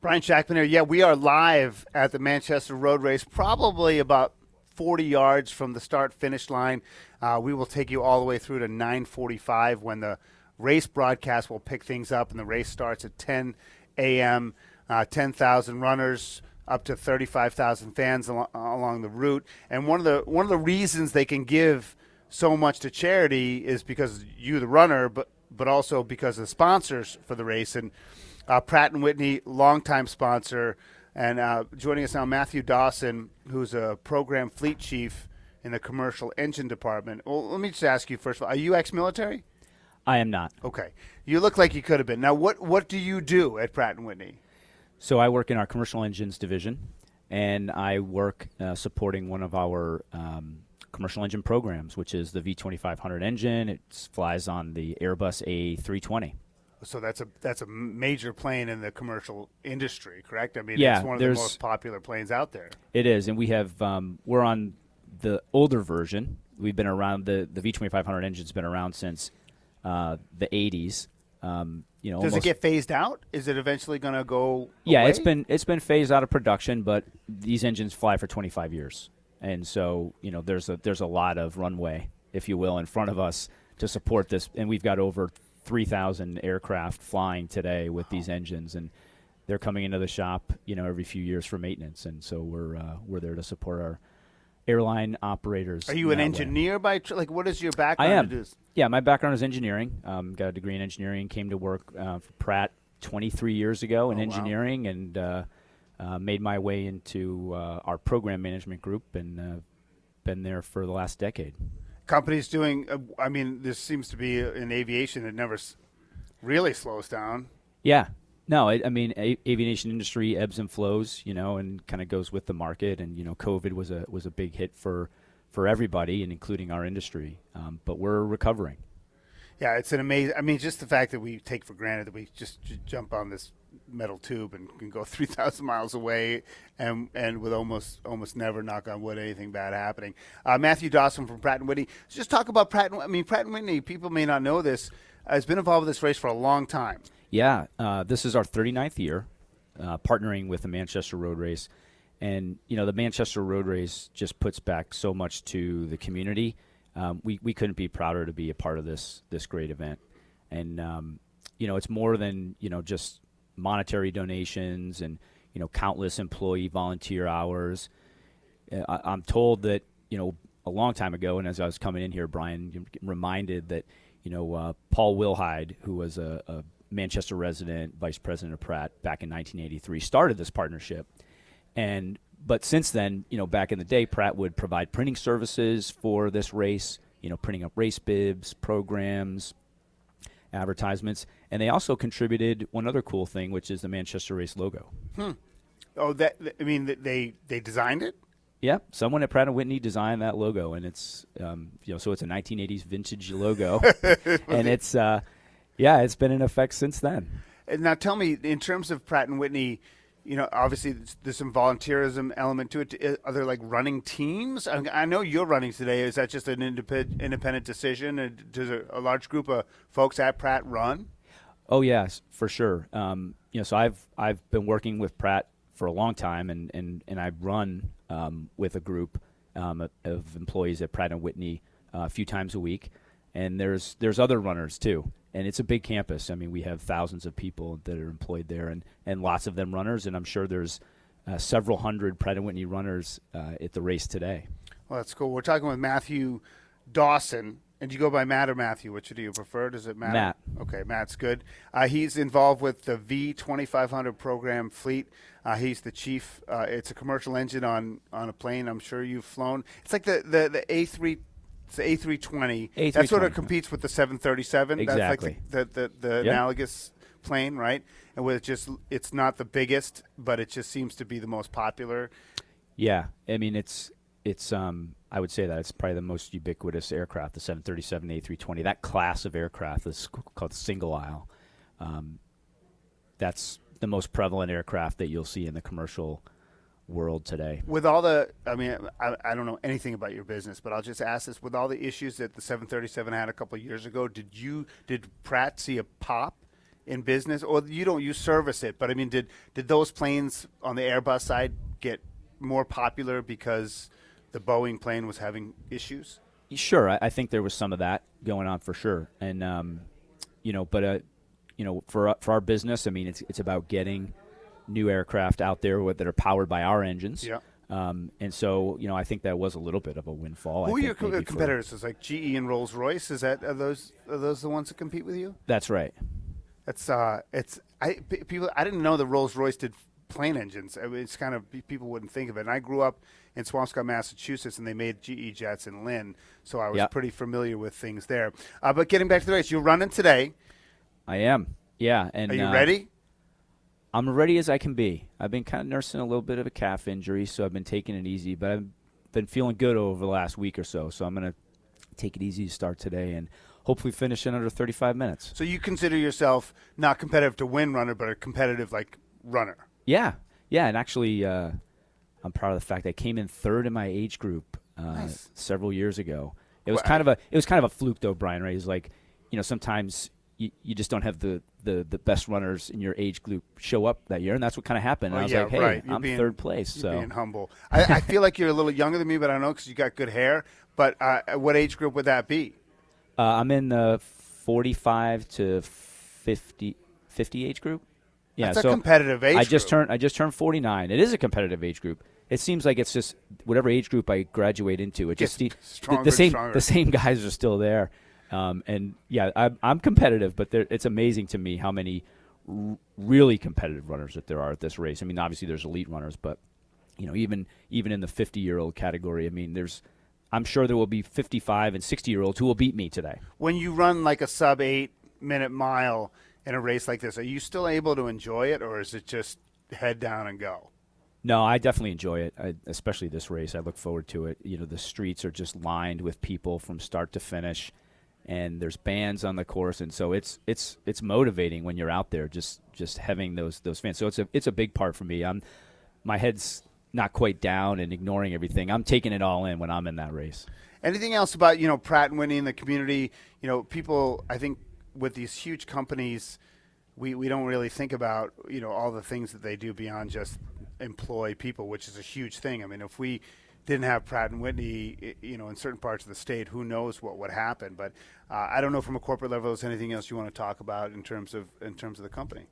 Brian Shackman here. Yeah, we are live at the Manchester Road Race, probably about 40 yards from the start-finish line. We will take you all the way through to 9:45 when the race broadcast will pick things up, and the race starts at 10 a.m. 10,000 runners, up to 35,000 fans along the route. And one of the reasons they can give so much to charity is because you, the runner, but also because of the sponsors for the race. And Pratt & Whitney, longtime sponsor, and joining us now, Matthew Dawson, who's a program fleet chief in the commercial engine department. Well, let me just ask you first of all, are you ex-military? I am not. Okay. You look like you could have been. Now, what do you do at Pratt & Whitney? So I work in our commercial engines division, and I work supporting one of our commercial engine programs, which is the V2500 engine. It flies on the Airbus A320. So that's a major plane in the commercial industry, correct? I mean, yeah, it's one of the most popular planes out there. It is, and we have we're on the older version. We've been around, the V2500 engine's been around since the 80s. Does it get phased out? Is it eventually going to go? Yeah, away? It's been phased out of production, but these engines fly for 25 years, and so there's a lot of runway, if you will, in front of us to support this, and we've got over 3,000 aircraft flying today with these engines, and they're coming into the shop, every few years for maintenance, and so we're there to support our airline operators. Are you an engineer by what is your background? I am. Yeah, my background is engineering. Got a degree in engineering. Came to work for Pratt 23 years ago in engineering, and made my way into our program management group, and been there for the last decade. Companies doing, this seems to be in aviation, it never really slows down. Yeah. No, aviation industry ebbs and flows, and kind of goes with the market. And, COVID was a big hit for everybody, and including our industry. But we're recovering. Yeah, it's an amazing, just the fact that we take for granted that we just jump on this metal tube and can go 3,000 miles away and with almost never, knock on wood, anything bad happening. Matthew Dawson from Pratt & Whitney. Let's just talk about Pratt & Whitney, people may not know this, has been involved with this race for a long time. Yeah, this is our 39th year partnering with the Manchester Road Race. And, the Manchester Road Race just puts back so much to the community. We couldn't be prouder to be a part of this great event. And, it's more than, just monetary donations and, countless employee volunteer hours. I'm told that, a long time ago, and as I was coming in here, Brian, reminded that, Paul Wilhide, who was a Manchester resident, vice president of Pratt back in 1983, started this partnership. But since then, back in the day, Pratt would provide printing services for this race, printing up race bibs, programs, advertisements. And they also contributed one other cool thing, which is the Manchester race logo. Oh, they designed it? Yeah, someone at Pratt & Whitney designed that logo, and it's, so it's a 1980s vintage logo. And it's, it's been in effect since then. And now tell me, in terms of Pratt & Whitney, obviously there's some volunteerism element to it. Are there running teams? I know you're running today. Is that just an independent decision? And does a large group of folks at Pratt run? Oh, yes, for sure. So I've been working with Pratt for a long time, and I run with a group of employees at Pratt & Whitney a few times a week. And there's other runners, too. And it's a big campus. We have thousands of people that are employed there, and lots of them runners. And I'm sure there's several hundred Pratt & Whitney runners at the race today. Well, that's cool. We're talking with Matthew Dawson. And do you go by Matt or Matthew? Which do you prefer? Does it matter? Matt. Okay, Matt's good. He's involved with the V2500 program fleet. He's the chief. It's a commercial engine on a plane I'm sure you've flown. It's like the A320. It's the A320. That sort of competes with the 737. Exactly. That's like the analogous plane, right? And with just, it's not the biggest, but it just seems to be the most popular. Yeah, I mean, it's I would say that it's probably the most ubiquitous aircraft, the 737, A320, that class of aircraft is called single aisle. That's the most prevalent aircraft that you'll see in the commercial world today. With all the, I mean, I don't know anything about your business, but I'll just ask this: with all the issues that the 737 had a couple of years ago, did Pratt see a pop in business, or you service it? But I mean, did those planes on the Airbus side get more popular because the Boeing plane was having issues? Sure, I think there was some of that going on for sure, and for our business, I mean, it's about getting new aircraft out there that are powered by our engines. Yeah. And so, I think that was a little bit of a windfall. Who are your competitors? It's like GE and Rolls-Royce. Are those the ones that compete with you? That's right. I didn't know that Rolls-Royce did plane engines. I mean, it's kind of, people wouldn't think of it. And I grew up in Swampscott, Massachusetts, and they made GE jets in Lynn. So I was pretty familiar with things there. But getting back to the race, you're running today. I am. Yeah. And are you ready? I'm ready as I can be. I've been kind of nursing a little bit of a calf injury, so I've been taking it easy. But I've been feeling good over the last week or so, so I'm going to take it easy to start today and hopefully finish in under 35 minutes. So you consider yourself not competitive to win runner, but a competitive, runner. Yeah. Yeah, and actually I'm proud of the fact I came in third in my age group several years ago. It was kind of a fluke, though, Brian, right? It's like, sometimes you just don't have the best runners in your age group show up that year, and that's what kind of happened. And I was like, hey, right. I'm third place. You're being humble. I feel like you're a little younger than me, but I don't know because you got good hair. But what age group would that be? I'm in the 45 to 50 age group. Yeah, that's a competitive age group. I just turned 49. It is a competitive age group. It seems like it's just whatever age group I graduate into. It just the same guys are still there. And yeah, I'm competitive, but it's amazing to me how many really competitive runners that there are at this race. I mean, obviously there's elite runners, but even in the 50-year-old category, I mean, I'm sure there will be 55 and 60-year-olds who will beat me today. When you run like a sub 8-minute mile in a race like this, are you still able to enjoy it, or is it just head down and go? No, I definitely enjoy it, especially this race. I look forward to it. The streets are just lined with people from start to finish. And there's bands on the course, and so it's motivating when you're out there just having those fans. So it's a big part for me. My head's not quite down and ignoring everything. I'm taking it all in when I'm in that race. Anything else about Pratt and Whitney and the community? People, I think, with these huge companies, we don't really think about all the things that they do beyond just employ people, which is a huge thing. I mean, if we didn't have Pratt and Whitney, in certain parts of the state, who knows what would happen? But I don't know from a corporate level, is anything else you want to talk about in terms of the company?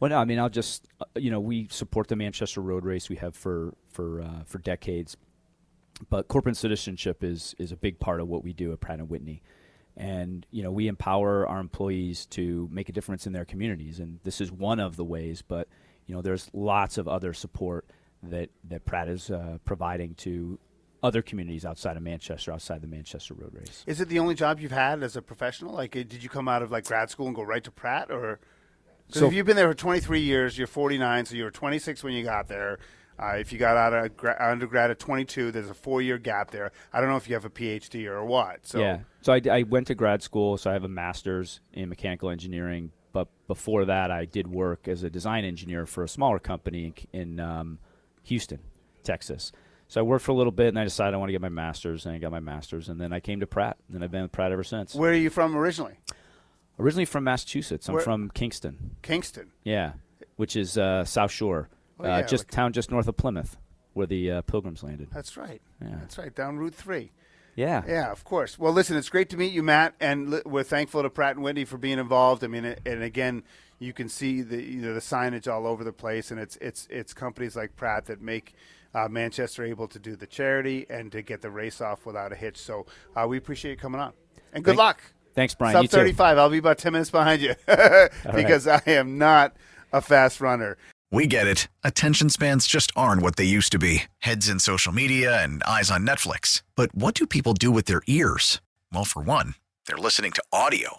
Well, no, I mean, I'll just we support the Manchester Road Race. We have for decades, but corporate citizenship is a big part of what we do at Pratt and Whitney, and we empower our employees to make a difference in their communities, and this is one of the ways. But there's lots of other support that Pratt is providing to other communities outside of Manchester, outside the Manchester Road Race. Is it the only job you've had as a professional? Like, did you come out of grad school and go right to Pratt, or? So if you've been there for 23 years, you're 49, so you were 26 when you got there. If you got out of undergrad at 22, there's a 4-year gap there. I don't know if you have a PhD or what. So. Yeah. So I went to grad school, so I have a master's in mechanical engineering. But before that, I did work as a design engineer for a smaller company in Houston, Texas. So I worked for a little bit, and I decided I want to get my master's, and I got my master's, and then I came to Pratt, and I've been with Pratt ever since. Where are you from originally? Originally from Massachusetts. I'm from Kingston. Kingston? Yeah, which is South Shore, town just north of Plymouth, where the Pilgrims landed. That's right. Yeah. That's right, down Route 3. Yeah. Yeah, of course. Well, listen, it's great to meet you, Matt, and we're thankful to Pratt & Whitney for being involved. I mean, and again, you can see the signage all over the place, and it's companies like Pratt that make Manchester able to do the charity and to get the race off without a hitch. So we appreciate you coming on. And good luck. Thanks, Brian. Sub 35. I'll be about 10 minutes behind you because I am not a fast runner. We get it. Attention spans just aren't what they used to be. Heads in social media and eyes on Netflix. But what do people do with their ears? Well, for one, they're listening to audio.